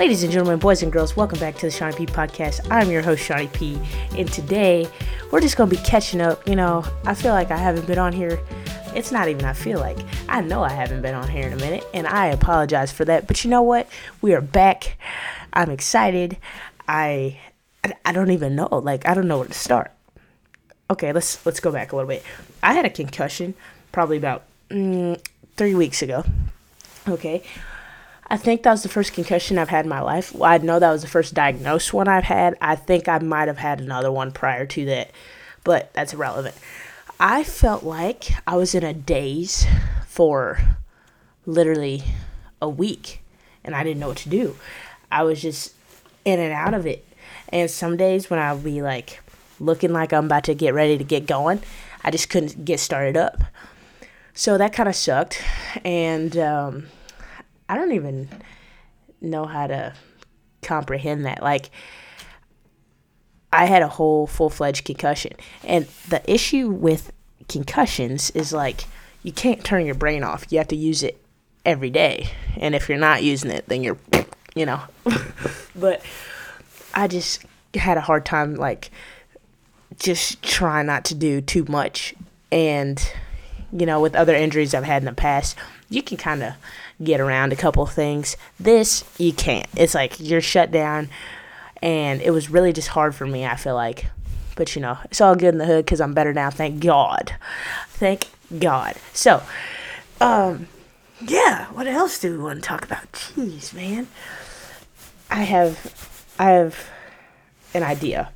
Ladies and gentlemen, boys and girls, welcome back to the Shawnee P podcast. I'm your host, Shawnee P, and today we're just going to be catching up. You know, I feel like I haven't been on here. It's not even I feel like. I know I haven't been on here in a minute, and I apologize for that. But you know what? We are back. I'm excited. I don't even know. Like, I don't know where to start. Okay, let's go back a little bit. I had a concussion probably about 3 weeks ago. Okay. I think that was the first concussion I've had in my life. Well, I know that was the first diagnosed one I've had. I think I might have had another one prior to that, but that's irrelevant. I felt like I was in a daze for literally a week, and I didn't know what to do. I was just in and out of it. And some days when I'll be like looking like I'm about to get ready to get going, I just couldn't get started up. So that kind of sucked. And I don't even know how to comprehend that. Like, I had a whole full-fledged concussion. And the issue with concussions is, like, you can't turn your brain off. You have to use it every day. And if you're not using it, then you're, you know. But I just had a hard time, like, just trying not to do too much. And, you know, with other injuries I've had in the past, you can kind of get around a couple of things. This, you can't. It's like you're shut down, and it was really just hard for me, I feel like. But, you know, it's all good in the hood because I'm better now. Thank God. Thank God. So, yeah, what else do we want to talk about? Jeez, man. I have an idea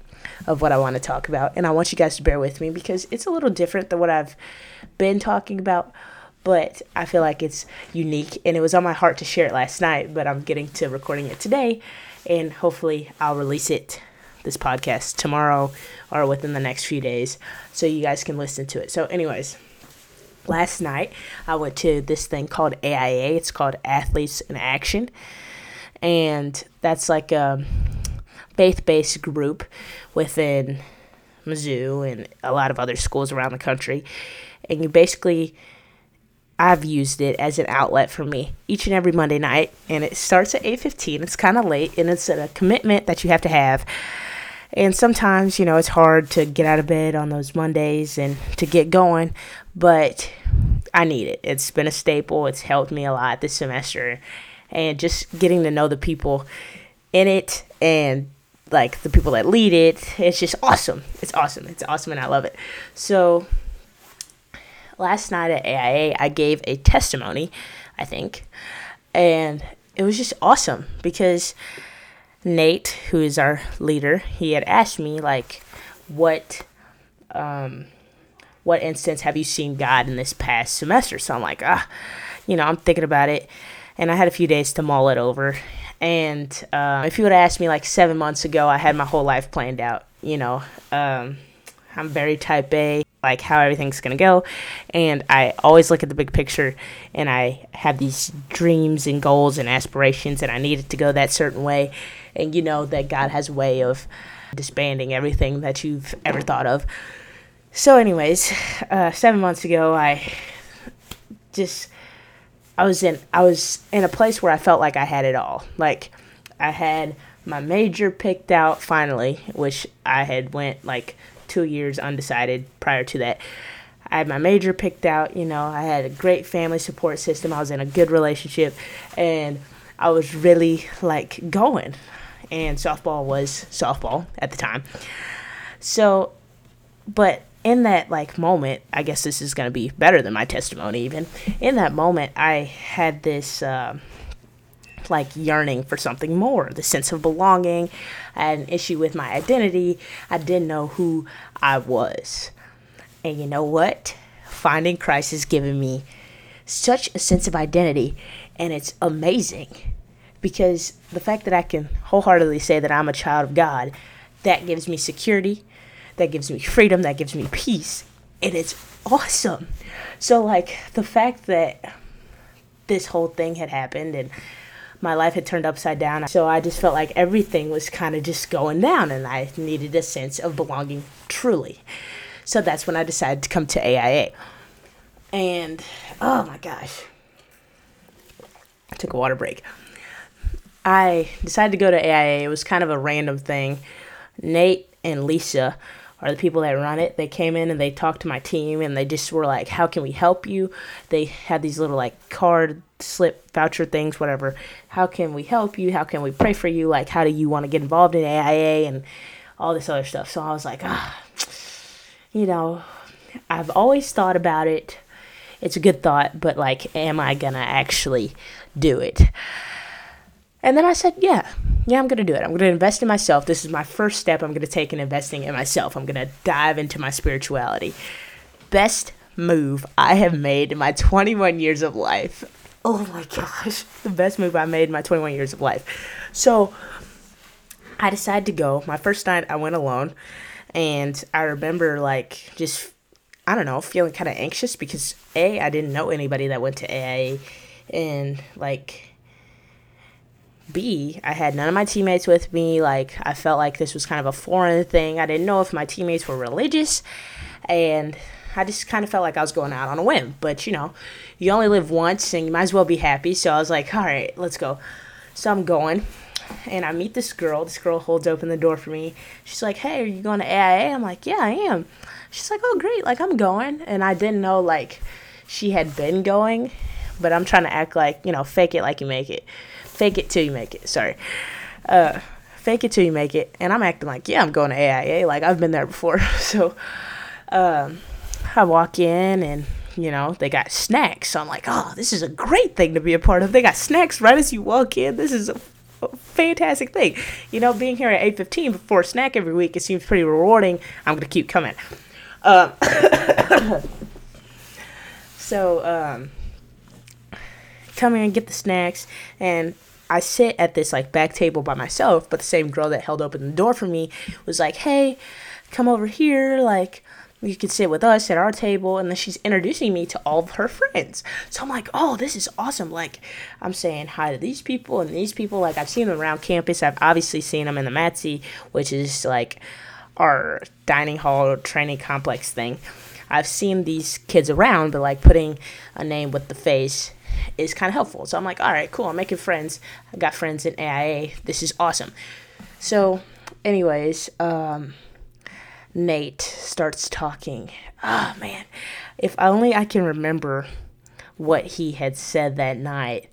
of what I want to talk about, and I want you guys to bear with me because it's a little different than what I've been talking about, but I feel like it's unique, and it was on my heart to share it last night, but I'm getting to recording it today, and hopefully I'll release it, this podcast, tomorrow or within the next few days so you guys can listen to it. So anyways, last night I went to this thing called AIA. It's called Athletes in Action, and that's like a faith-based group within Mizzou and a lot of other schools around the country. And you basically, I've used it as an outlet for me each and every Monday night. And it starts at 8:15. It's kind of late, and it's a commitment that you have to have. And sometimes, you know, it's hard to get out of bed on those Mondays and to get going. But I need it. It's been a staple. It's helped me a lot this semester. And just getting to know the people in it and, like, the people that lead it, it's just awesome. It's awesome, and I love it. So last night at AIA, I gave a testimony, I think, and it was just awesome because Nate, who is our leader, he had asked me, like, what instance have you seen God in this past semester? So I'm like, you know, I'm thinking about it, and I had a few days to mull it over. And if you would have asked me like 7 months ago, I had my whole life planned out, you know. I'm very type A, like how everything's going to go. And I always look at the big picture, and I have these dreams and goals and aspirations, and I need it to go that certain way. And you know that God has a way of disbanding everything that you've ever thought of. So anyways, 7 months ago, I was in a place where I felt like I had it all. Like, I had my major picked out finally, which I had went like 2 years undecided prior to that. I had my major picked out, you know, I had a great family support system, I was in a good relationship, and I was really like going. And softball was softball at the time. So, but in that, like, moment, I guess this is going to be better than my testimony even. In that moment, I had this, like, yearning for something more, the sense of belonging. I had an issue with my identity. I didn't know who I was. And you know what? Finding Christ has given me such a sense of identity, and it's amazing because the fact that I can wholeheartedly say that I'm a child of God, that gives me security. That gives me freedom. That gives me peace. And it's awesome. So, like, the fact that this whole thing had happened and my life had turned upside down. So I just felt like everything was kind of just going down, and I needed a sense of belonging truly. So that's when I decided to come to AIA. And, oh my gosh. I took a water break. I decided to go to AIA. It was kind of a random thing. Nate and Lisa are the people that run it. They came in and they talked to my team, and they just were like, how can we help you? They had these little like card, slip, voucher things, whatever. How can we help you? How can we pray for you? Like, how do you want to get involved in AIA and all this other stuff? So I was like, you know, I've always thought about it. It's a good thought, but like, am I going to actually do it? And then I said, yeah, I'm going to do it. I'm going to invest in myself. This is my first step I'm going to take in investing in myself. I'm going to dive into my spirituality. Best move I have made in my 21 years of life. Oh my gosh. The best move I made in my 21 years of life. So I decided to go. My first night I went alone, and I remember like just, I don't know, feeling kind of anxious because A, I didn't know anybody that went to AIA, and like B, I had none of my teammates with me. Like, I felt like this was kind of a foreign thing. I didn't know if my teammates were religious, and I just kind of felt like I was going out on a whim. But, you know, you only live once, and you might as well be happy. So I was like, all right, let's go. So I'm going, and I meet this girl. This girl holds open the door for me. She's like, hey, are you going to AIA? I'm like, yeah, I am. She's like, oh, great. Like, I'm going. And I didn't know, like, she had been going, but I'm trying to act like, you know, fake it like you make it. Fake it till you make it. Sorry. Fake it till you make it. And I'm acting like, yeah, I'm going to AIA. Like, I've been there before. So I walk in, and, you know, they got snacks. So I'm like, oh, this is a great thing to be a part of. They got snacks right as you walk in. This is a fantastic thing. You know, being here at 8:15 before snack every week, it seems pretty rewarding. I'm going to keep coming. So come here and get the snacks, and I sit at this like back table by myself, but the same girl that held open the door for me was like, hey, come over here, like you can sit with us at our table. And then she's introducing me to all of her friends. So I'm like, oh, this is awesome. Like, I'm saying hi to these people and these people. Like, I've seen them around campus. I've obviously seen them in the Matsy, which is like our dining hall training complex thing. I've seen these kids around, but like putting a name with the face is kind of helpful. So I'm like, all right, cool. I'm making friends. I got friends in AIA. This is awesome. So anyways, Nate starts talking. Oh man, if only I can remember what he had said that night.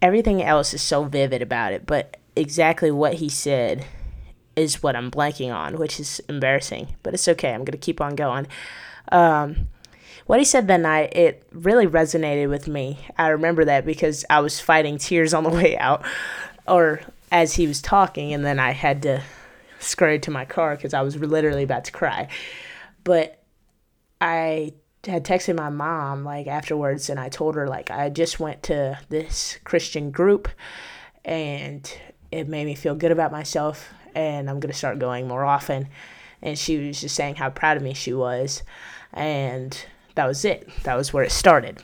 Everything else is so vivid about it, but exactly what he said is what I'm blanking on, which is embarrassing, but it's okay. I'm going to keep on going. What he said that night, it really resonated with me. I remember that because I was fighting tears on the way out, or as he was talking, and then I had to scurry to my car because I was literally about to cry. But I had texted my mom like afterwards, and I told her like I just went to this Christian group, and it made me feel good about myself, and I'm going to start going more often. And she was just saying how proud of me she was. And that was it. That was where it started.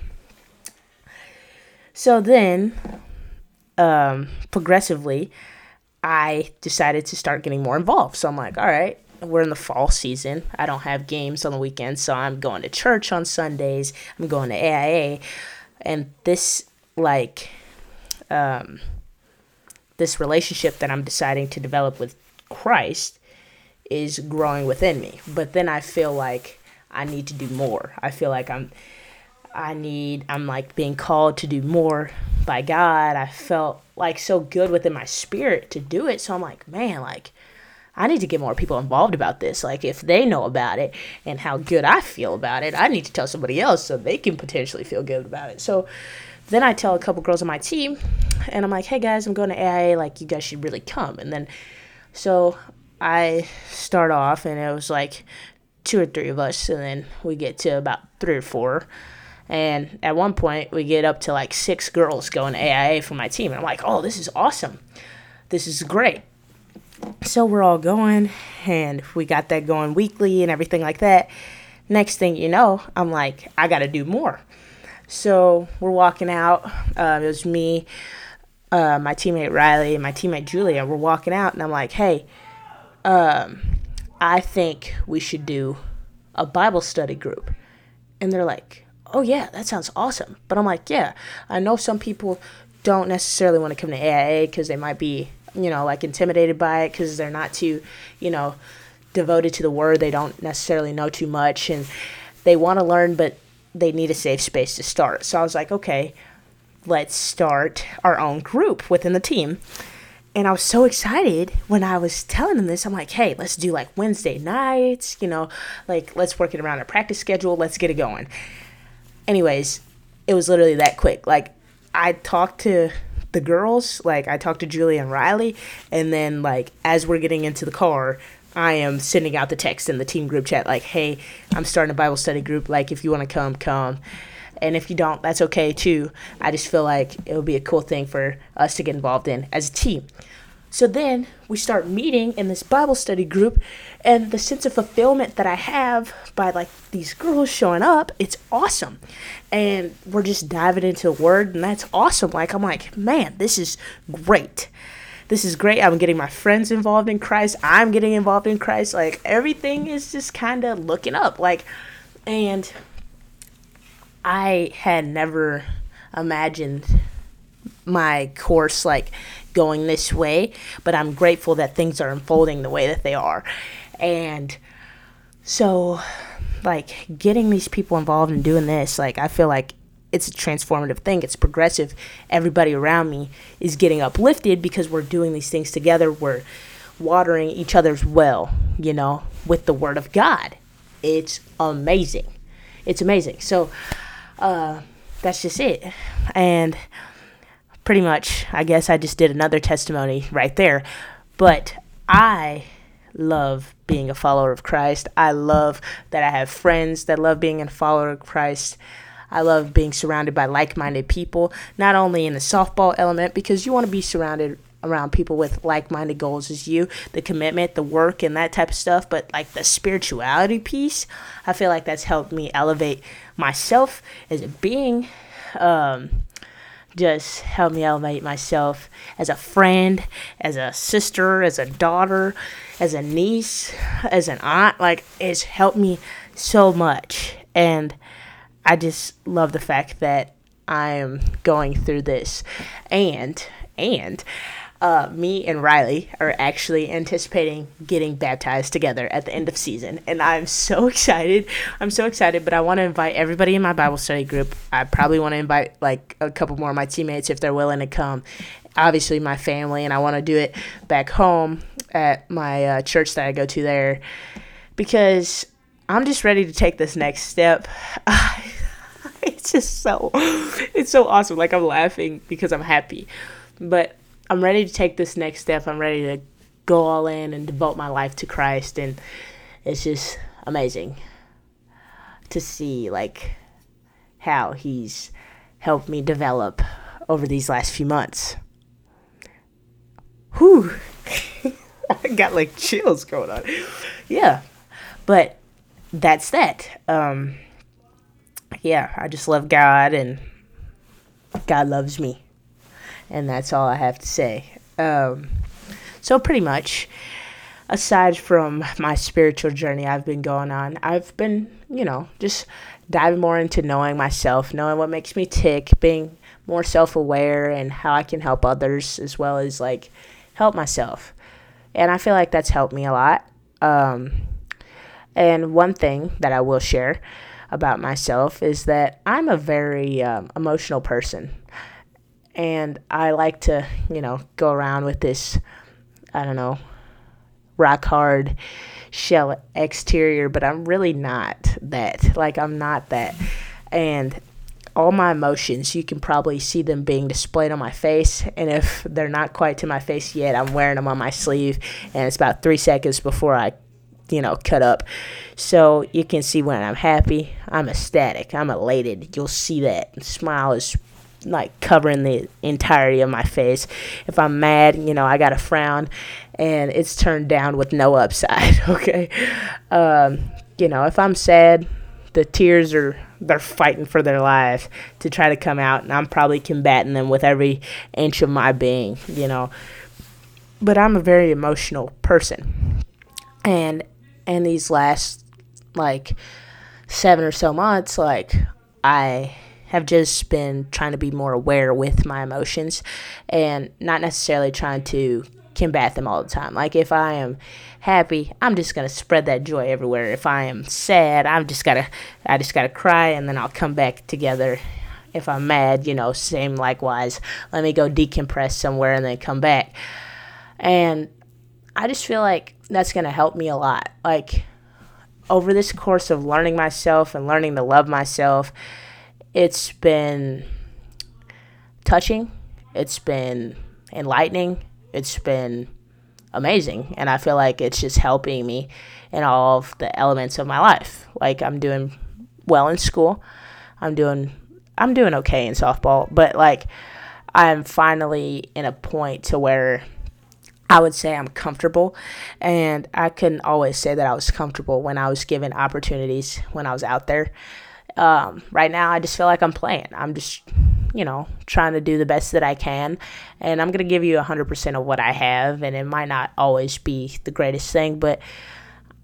So then, progressively, I decided to start getting more involved. So I'm like, all right, we're in the fall season. I don't have games on the weekends, so I'm going to church on Sundays. I'm going to AIA. And this, like, this relationship that I'm deciding to develop with Christ is growing within me. But then I feel like I need to do more. I feel like I'm like being called to do more by God. I felt like so good within my spirit to do it. So I'm like, man, like I need to get more people involved about this. Like if they know about it and how good I feel about it, I need to tell somebody else so they can potentially feel good about it. So then I tell a couple girls on my team, and I'm like, hey guys, I'm going to AIA, like you guys should really come. And then, so I start off, and it was like 2 or 3 of us, and then we get to about 3 or 4. And at one point, we get up to like 6 girls going to AIA for my team. And I'm like, oh, this is awesome. This is great. So we're all going, and we got that going weekly and everything like that. Next thing you know, I'm like, I got to do more. So we're walking out. It was me, my teammate Riley, and my teammate Julia. We're walking out, and I'm like, hey, I think we should do a Bible study group. And they're like, oh, yeah, that sounds awesome. But I'm like, yeah, I know some people don't necessarily want to come to AIA because they might be, you know, like intimidated by it because they're not too, you know, devoted to the word. They don't necessarily know too much and they want to learn, but they need a safe space to start. So I was like, okay, let's start our own group within the team. And I was so excited when I was telling them this. I'm like, hey, let's do like Wednesday nights, you know, like let's work it around our practice schedule. Let's get it going. Anyways, it was literally that quick. Like I talked to the girls, like I talked to Julia and Riley. And then like as we're getting into the car, I am sending out the text in the team group chat like, hey, I'm starting a Bible study group. Like if you want to come, come. And if you don't, that's okay too. I just feel like it would be a cool thing for us to get involved in as a team. So then we start meeting in this Bible study group, and the sense of fulfillment that I have by like these girls showing up, it's awesome. And we're just diving into the word, and that's awesome. Like I'm like, man, this is great. This is great. I'm getting my friends involved in Christ. I'm getting involved in Christ. Like everything is just kind of looking up. Like, and I had never imagined my course like going this way, but I'm grateful that things are unfolding the way that they are. And so like getting these people involved and doing this, like I feel like it's a transformative thing. It's progressive. Everybody around me is getting uplifted because we're doing these things together. We're watering each other's well, you know, with the word of God. It's amazing. It's amazing. So that's just it. And pretty much, I guess I just did another testimony right there. But I love being a follower of Christ. I love that I have friends that love being a follower of Christ. I love being surrounded by like-minded people, not only in the softball element, because you want to be surrounded around people with like-minded goals as you, the commitment, the work, and that type of stuff. But like the spirituality piece, I feel like that's helped me elevate myself as a being, just helped me elevate myself as a friend, as a sister, as a daughter, as a niece, as an aunt. Like it's helped me so much. And I just love the fact that I am going through this. And me and Riley are actually anticipating getting baptized together at the end of season. And I'm so excited. But I want to invite everybody in my Bible study group. I probably want to invite like a couple more of my teammates if they're willing to come. Obviously my family, and I want to do it back home at my church that I go to there, because I'm just ready to take this next step. It's just so, it's so awesome. Like I'm laughing because I'm happy. But I'm ready to take this next step. I'm ready to go all in and devote my life to Christ. And it's just amazing to see like how he's helped me develop over these last few months. Whew. I got like chills going on. Yeah. But that's that. Yeah, I just love God, and God loves me. And that's all I have to say. So pretty much, aside from my spiritual journey I've been going on, I've been, you know, just diving more into knowing myself, knowing what makes me tick, being more self-aware and how I can help others as well as, like, help myself. And I feel like that's helped me a lot. And one thing that I will share about myself is that I'm a very emotional person. And I like to, you know, go around with this, I don't know, rock hard shell exterior, but I'm really not that. Like, I'm not that. And all my emotions, you can probably see them being displayed on my face. And if they're not quite to my face yet, I'm wearing them on my sleeve. And it's about 3 seconds before I, you know, cut up. So you can see when I'm happy, I'm ecstatic, I'm elated. You'll see that. The smile is like covering the entirety of my face. If I'm mad, you know, I got a frown, and it's turned down with no upside. Okay. You know, if I'm sad, the tears are, they're fighting for their life to try to come out, and I'm probably combating them with every inch of my being, you know. But I'm a very emotional person. And these last like 7 or so months, like I have just been trying to be more aware with my emotions and not necessarily trying to combat them all the time. Like, if I am happy, I'm just gonna spread that joy everywhere. If I am sad, I just gotta cry, and then I'll come back together. If I'm mad, same likewise. Let me go decompress somewhere and then come back. And I just feel like that's gonna help me a lot. Like, over this course of learning myself and learning to love myself, it's been touching, it's been enlightening, it's been amazing, and I feel like it's just helping me in all of the elements of my life. Like, I'm doing well in school, I'm doing okay in softball, but like, I'm finally in a point to where I would say I'm comfortable, and I couldn't always say that I was comfortable when I was given opportunities when I was out there. Right now, I just feel like I'm playing. I'm just, trying to do the best that I can, and I'm going to give you 100% of what I have, and it might not always be the greatest thing, but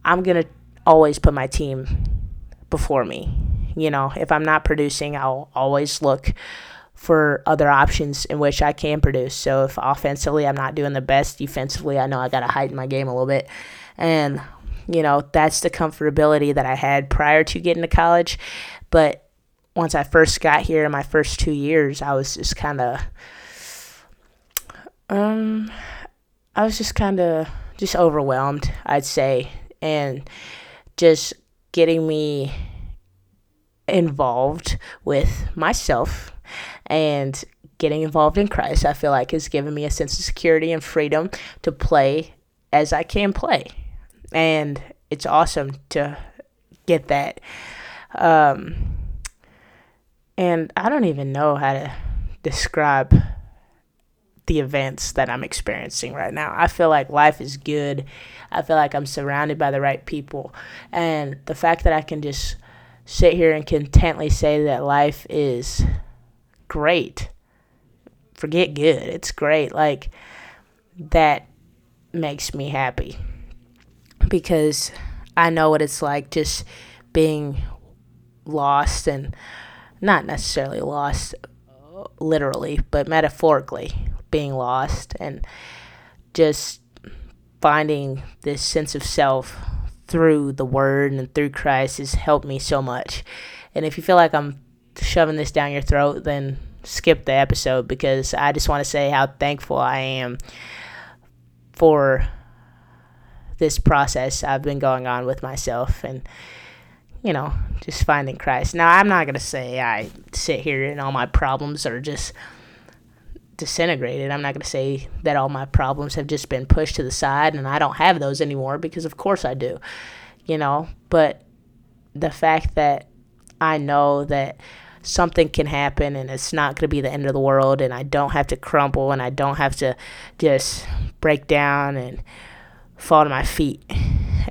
I'm going to always put my team before me. If I'm not producing, I'll always look for other options in which I can produce. So if offensively I'm not doing the best, defensively I know I got to heighten my game a little bit. And, that's the comfortability that I had prior to getting to college. But once I first got here in my first 2 years, I was just overwhelmed, I'd say. And just getting me involved with myself and getting involved in Christ, I feel like, has given me a sense of security and freedom to play as I can play. And it's awesome to get that. And I don't even know how to describe the events that I'm experiencing right now. I feel like life is good. I feel like I'm surrounded by the right people. And the fact that I can just sit here and contently say that life is great, forget good, it's great, like, that makes me happy, because I know what it's like just being lost, and not necessarily lost literally, but metaphorically being lost, and just finding this sense of self through the word and through Christ has helped me so much. And if you feel like I'm shoving this down your throat, then skip the episode, because I just want to say how thankful I am for this process I've been going on with myself and, just finding Christ. Now, I'm not going to say I sit here and all my problems are just disintegrated. I'm not going to say that all my problems have just been pushed to the side and I don't have those anymore, because of course I do, but the fact that I know that something can happen and it's not going to be the end of the world, and I don't have to crumble, and I don't have to just break down and fall to my feet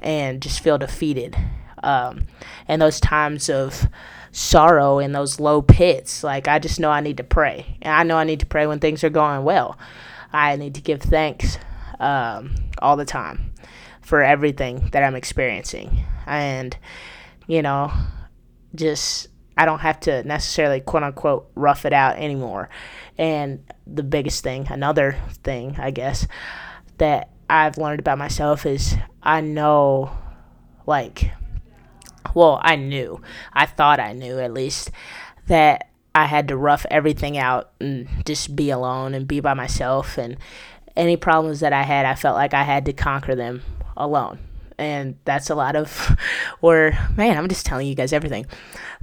and just feel defeated. And those times of sorrow and those low pits, like, I just know I need to pray. And I know I need to pray when things are going well. I need to give thanks all the time for everything that I'm experiencing. And, just, I don't have to necessarily, quote unquote, rough it out anymore. And the biggest thing, another thing, I guess, that I've learned about myself is I thought I knew at least, that I had to rough everything out and just be alone and be by myself. And any problems that I had, I felt like I had to conquer them alone. And that's a lot of I'm just telling you guys everything.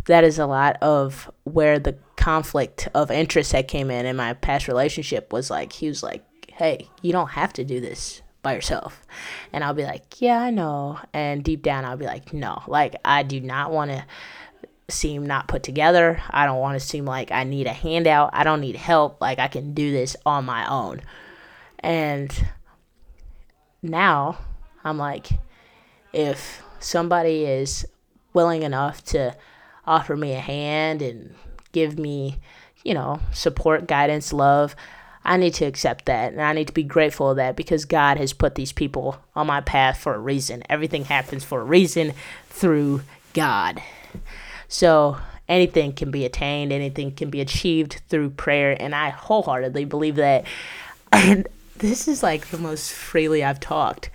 That is a lot of where the conflict of interest that came in my past relationship was like, he was like, hey, you don't have to do this by yourself. And I'll be like, yeah, I know. And deep down, I'll be like, no, like, I do not want to seem not put together. I don't want to seem like I need a handout. I don't need help. Like, I can do this on my own. And now I'm like, if somebody is willing enough to offer me a hand and give me, support, guidance, love, I need to accept that. And I need to be grateful of that, because God has put these people on my path for a reason. Everything happens for a reason through God. So anything can be attained, anything can be achieved through prayer. And I wholeheartedly believe that. And this is like the most freely I've talked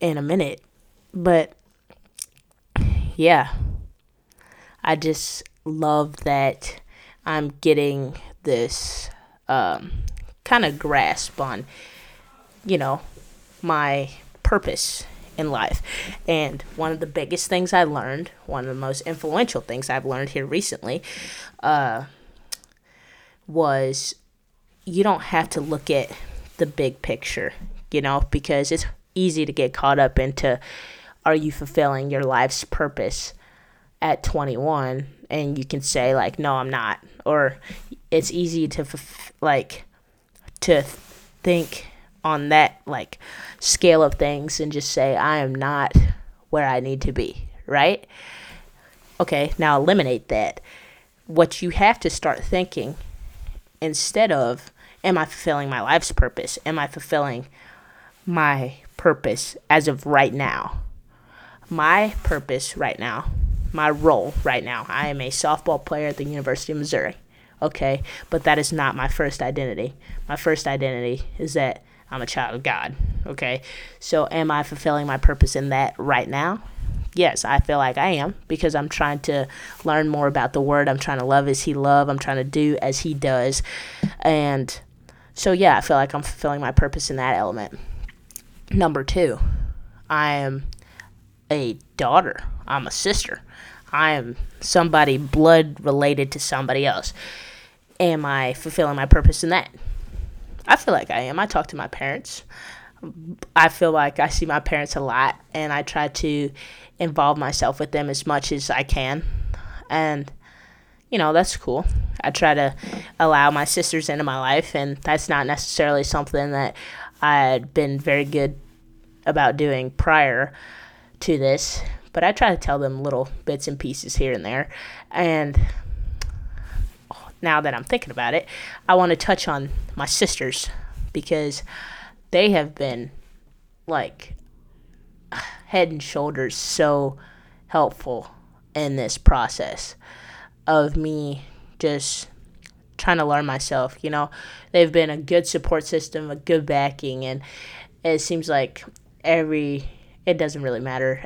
in a minute. But yeah, I just love that I'm getting this kind of grasp on, you know, my purpose in life. And one of the biggest things I learned, one of the most influential things I've learned here recently, was you don't have to look at the big picture, you know, because it's easy to get caught up into, are you fulfilling your life's purpose at 21? And you can say like, no, I'm not. Or it's easy to think on that like scale of things and just say, I am not where I need to be, right? Okay, now eliminate that. What you have to start thinking instead of, am I fulfilling my life's purpose? Am I fulfilling my purpose as of right now? My purpose right now, my role right now, I am a softball player at the University of Missouri, okay? But that is not my first identity. My first identity is that I'm a child of God, okay? So am I fulfilling my purpose in that right now? Yes, I feel like I am, because I'm trying to learn more about the Word. I'm trying to love as He loves. I'm trying to do as He does. And so, yeah, I feel like I'm fulfilling my purpose in that element. Number two, I am a daughter. I'm a sister. I am somebody blood related to somebody else. Am I fulfilling my purpose in that? I feel like I am. I talk to my parents. I feel like I see my parents a lot, and I try to involve myself with them as much as I can. And, you know, that's cool. I try to allow my sisters into my life, and that's not necessarily something that I had been very good about doing prior to this, but I try to tell them little bits and pieces here and there. And now that I'm thinking about it, I want to touch on my sisters, because they have been like head and shoulders so helpful in this process of me just trying to learn myself, you know. They've been a good support system, a good backing, and it seems like it doesn't really matter.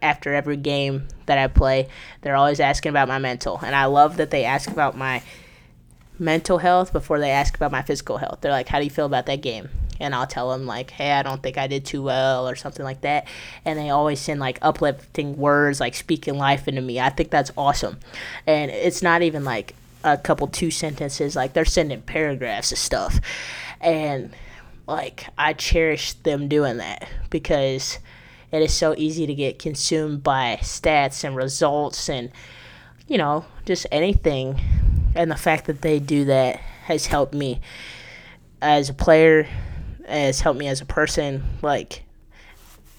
After every game that I play, they're always asking about my mental. And I love that they ask about my mental health before they ask about my physical health. They're like, how do you feel about that game? And I'll tell them like, hey, I don't think I did too well or something like that. And they always send like uplifting words, like speaking life into me. I think that's awesome. And it's not even like a couple, two sentences. Like they're sending paragraphs of stuff. And like I cherish them doing that, because it is so easy to get consumed by stats and results and, you know, just anything. And the fact that they do that has helped me as a player, has helped me as a person. Like,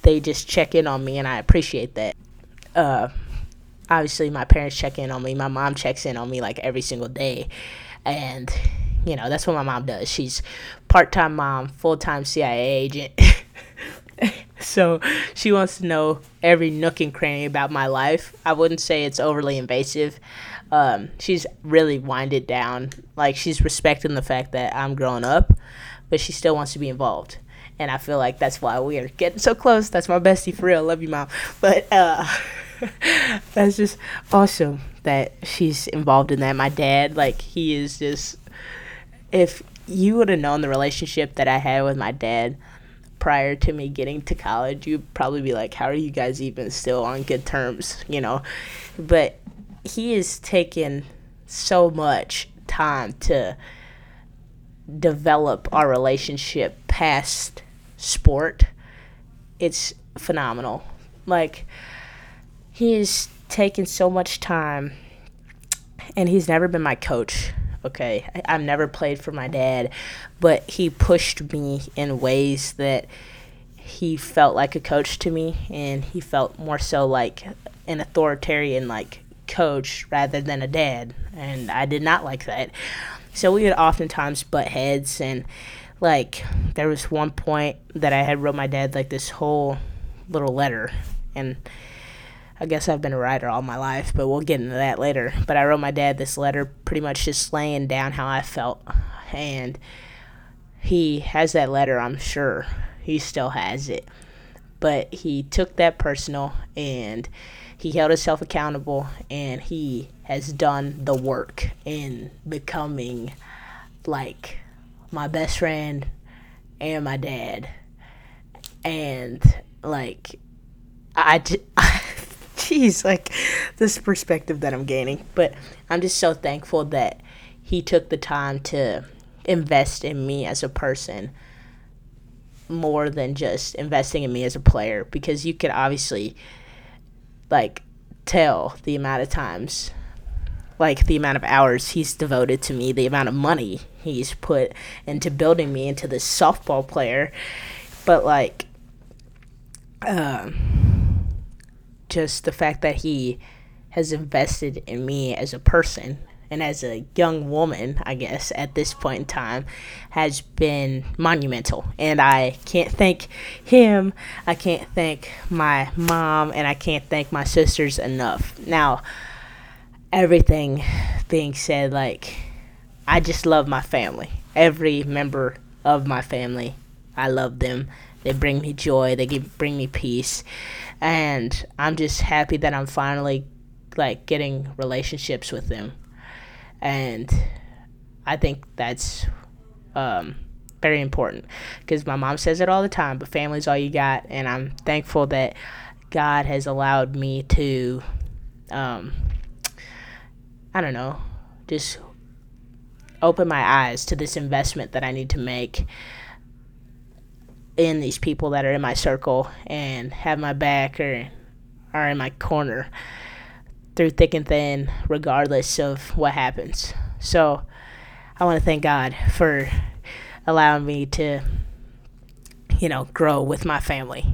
they just check in on me, and I appreciate that. Obviously, my parents check in on me. My mom checks in on me, like, every single day. And, you know, that's what my mom does. She's part-time mom, full-time CIA agent. So she wants to know every nook and cranny about my life. I wouldn't say it's overly invasive. She's really winded down. Like, she's respecting the fact that I'm growing up, but she still wants to be involved. And I feel like that's why we are getting so close. That's my bestie, for real. Love you, Mom. But that's just awesome that she's involved in that. My dad, like, he is just, if you would have known the relationship that I had with my dad prior to me getting to college, you'd probably be like, how are you guys even still on good terms, you know? But he has taken so much time to develop our relationship past sport. It's phenomenal. Like, he has taken so much time, and he's never been my coach. Okay, I've never played for my dad, but he pushed me in ways that he felt like a coach to me, and he felt more so like an authoritarian, like, coach rather than a dad, and I did not like that. So we would oftentimes butt heads, and, like, there was one point that I had wrote my dad, like, this whole little letter, and I guess I've been a writer all my life, but we'll get into that later. But I wrote my dad this letter pretty much just laying down how I felt. And he has that letter, I'm sure. He still has it. But he took that personal, and he held himself accountable, and he has done the work in becoming, like, my best friend and my dad. And, like, jeez, like, this perspective that I'm gaining. But I'm just so thankful that he took the time to invest in me as a person more than just investing in me as a player, because you could obviously, like, tell the amount of times, like, the amount of hours he's devoted to me, the amount of money he's put into building me into this softball player. But, like, just the fact that he has invested in me as a person and as a young woman, I guess, at this point in time, has been monumental. And I can't thank him, I can't thank my mom, and I can't thank my sisters enough. Now, everything being said, like, I just love my family. Every member of my family, I love them. They bring me joy. They bring me peace. And I'm just happy that I'm finally, like, getting relationships with them. And I think that's very important, because my mom says it all the time, but family's all you got. And I'm thankful that God has allowed me to, I don't know, just open my eyes to this investment that I need to make in these people that are in my circle and have my back or are in my corner through thick and thin, regardless of what happens. So I want to thank God for allowing me to, you know, grow with my family.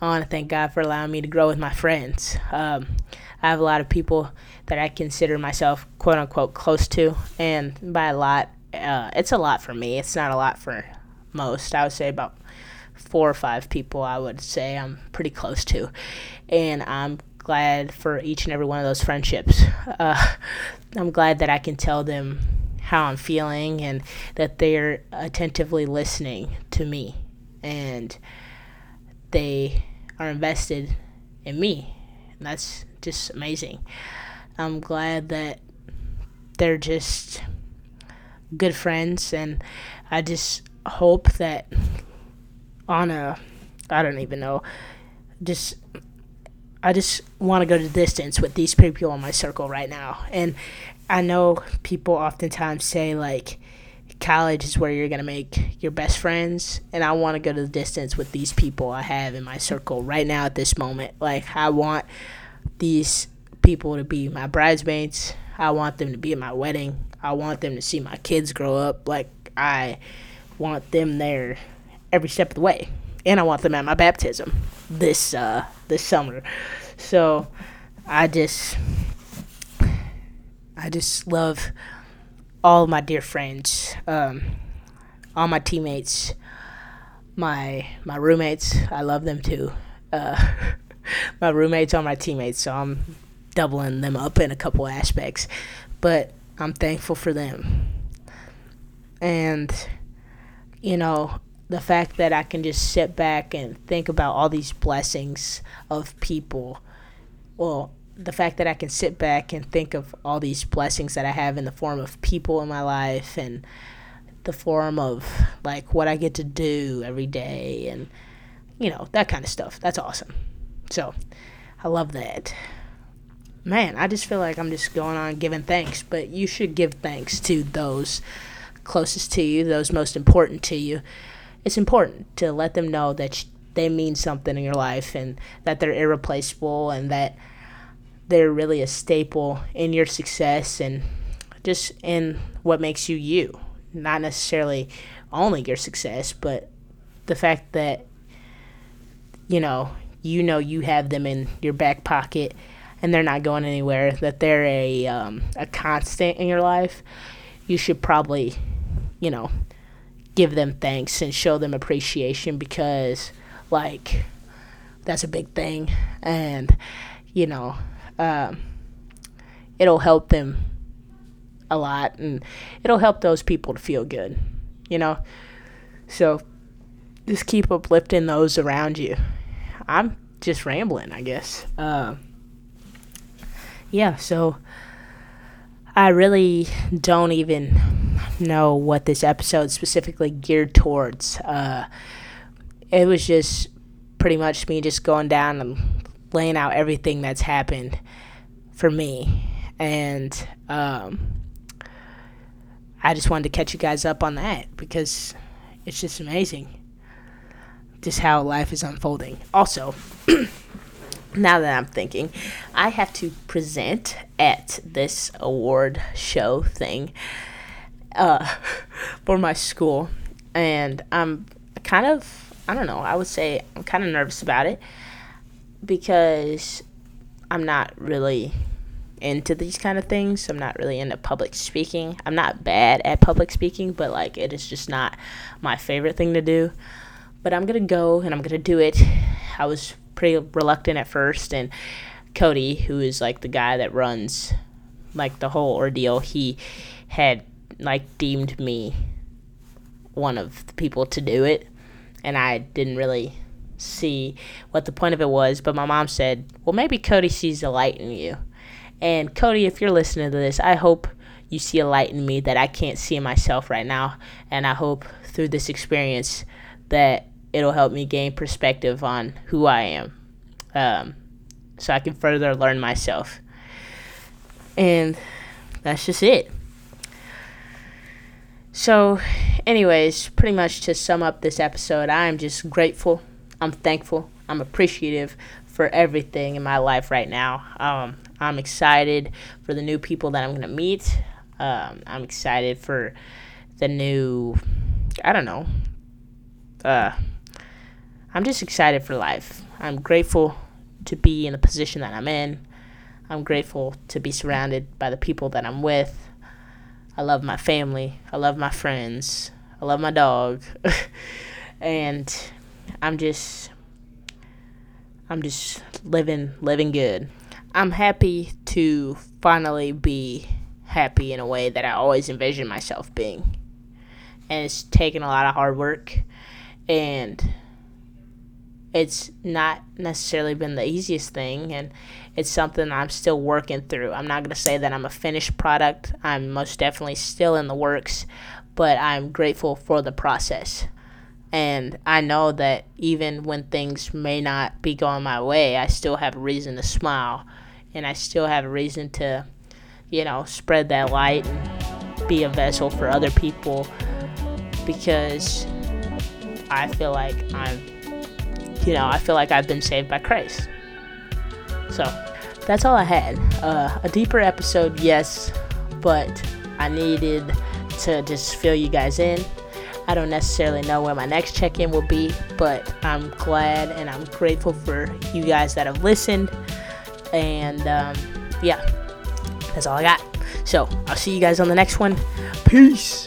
I want to thank God for allowing me to grow with my friends. I have a lot of people that I consider myself, quote unquote, close to. And by a lot, it's a lot for me. It's not a lot for most. I would say about 4 or 5 people I would say I'm pretty close to, and I'm glad for each and every one of those friendships. I'm glad that I can tell them how I'm feeling and that they're attentively listening to me and they are invested in me, and that's just amazing. I'm glad that they're just good friends, and I just hope that on a, I don't even know, just, I just want to go to the distance with these people in my circle right now. And I know people oftentimes say, like, college is where you're going to make your best friends, and I want to go to the distance with these people I have in my circle right now at this moment. Like, I want these people to be my bridesmaids. I want them to be at my wedding. I want them to see my kids grow up. Like, I want them there every step of the way, and I want them at my baptism this summer. So I just love all my dear friends, all my teammates, my roommates. I love them too. My roommates are my teammates, so I'm doubling them up in a couple aspects, but I'm thankful for them. And you know, the fact that I can just sit back and think about all these blessings of people. Well, the fact that I can sit back and think of all these blessings that I have in the form of people in my life and the form of, like, what I get to do every day and, you know, that kind of stuff. That's awesome. So I love that. Man, I just feel like I'm just going on giving thanks, but you should give thanks to those closest to you, those most important to you. It's important to let them know that they mean something in your life and that they're irreplaceable and that they're really a staple in your success and just in what makes you you. Not necessarily only your success, but the fact that, you know you have them in your back pocket and they're not going anywhere, that they're a constant in your life. You should probably, give them thanks and show them appreciation, because, like, that's a big thing. And you know, it'll help them a lot, and it'll help those people to feel good, you know. So just keep uplifting those around you. I'm just rambling, I guess. Yeah, so I really don't even know what this episode specifically geared towards. It was just pretty much me just going down and laying out everything that's happened for me. And I just wanted to catch you guys up on that, because it's just amazing just how life is unfolding. Also, now that I'm thinking, I have to present at this award show thing for my school, and I'm kind of, I don't know, I would say I'm kind of nervous about it, because I'm not really into these kind of things. I'm not really into public speaking. I'm not bad at public speaking, but like, it is just not my favorite thing to do. But I'm going to go and I'm going to do it. I was pretty reluctant at first, and Cody, who is like the guy that runs like the whole ordeal, he had like deemed me one of the people to do it, and I didn't really see what the point of it was. But my mom said, well, maybe Cody sees the light in you. And Cody, if you're listening to this, I hope you see a light in me that I can't see in myself right now, and I hope through this experience that it'll help me gain perspective on who I am, so I can further learn myself. And that's just it. So anyways, pretty much to sum up this episode, I'm just grateful, I'm thankful, I'm appreciative for everything in my life right now. I'm excited for the new people that I'm going to meet. I'm excited for the new, I don't know, I'm just excited for life. I'm grateful to be in the position that I'm in. I'm grateful to be surrounded by the people that I'm with. I love my family. I love my friends. I love my dog. And I'm just living good. I'm happy to finally be happy in a way that I always envisioned myself being. And it's taken a lot of hard work, and it's not necessarily been the easiest thing, and it's something I'm still working through. I'm not going to say that I'm a finished product. I'm most definitely still in the works, but I'm grateful for the process. And I know that even when things may not be going my way, I still have a reason to smile, and I still have a reason to, you know, spread that light and be a vessel for other people, because I feel like I've been saved by Christ. So that's all I had. A deeper episode, yes, but I needed to just fill you guys in. I don't necessarily know where my next check-in will be, but I'm glad and I'm grateful for you guys that have listened. And yeah, that's all I got. So I'll see you guys on the next one. Peace.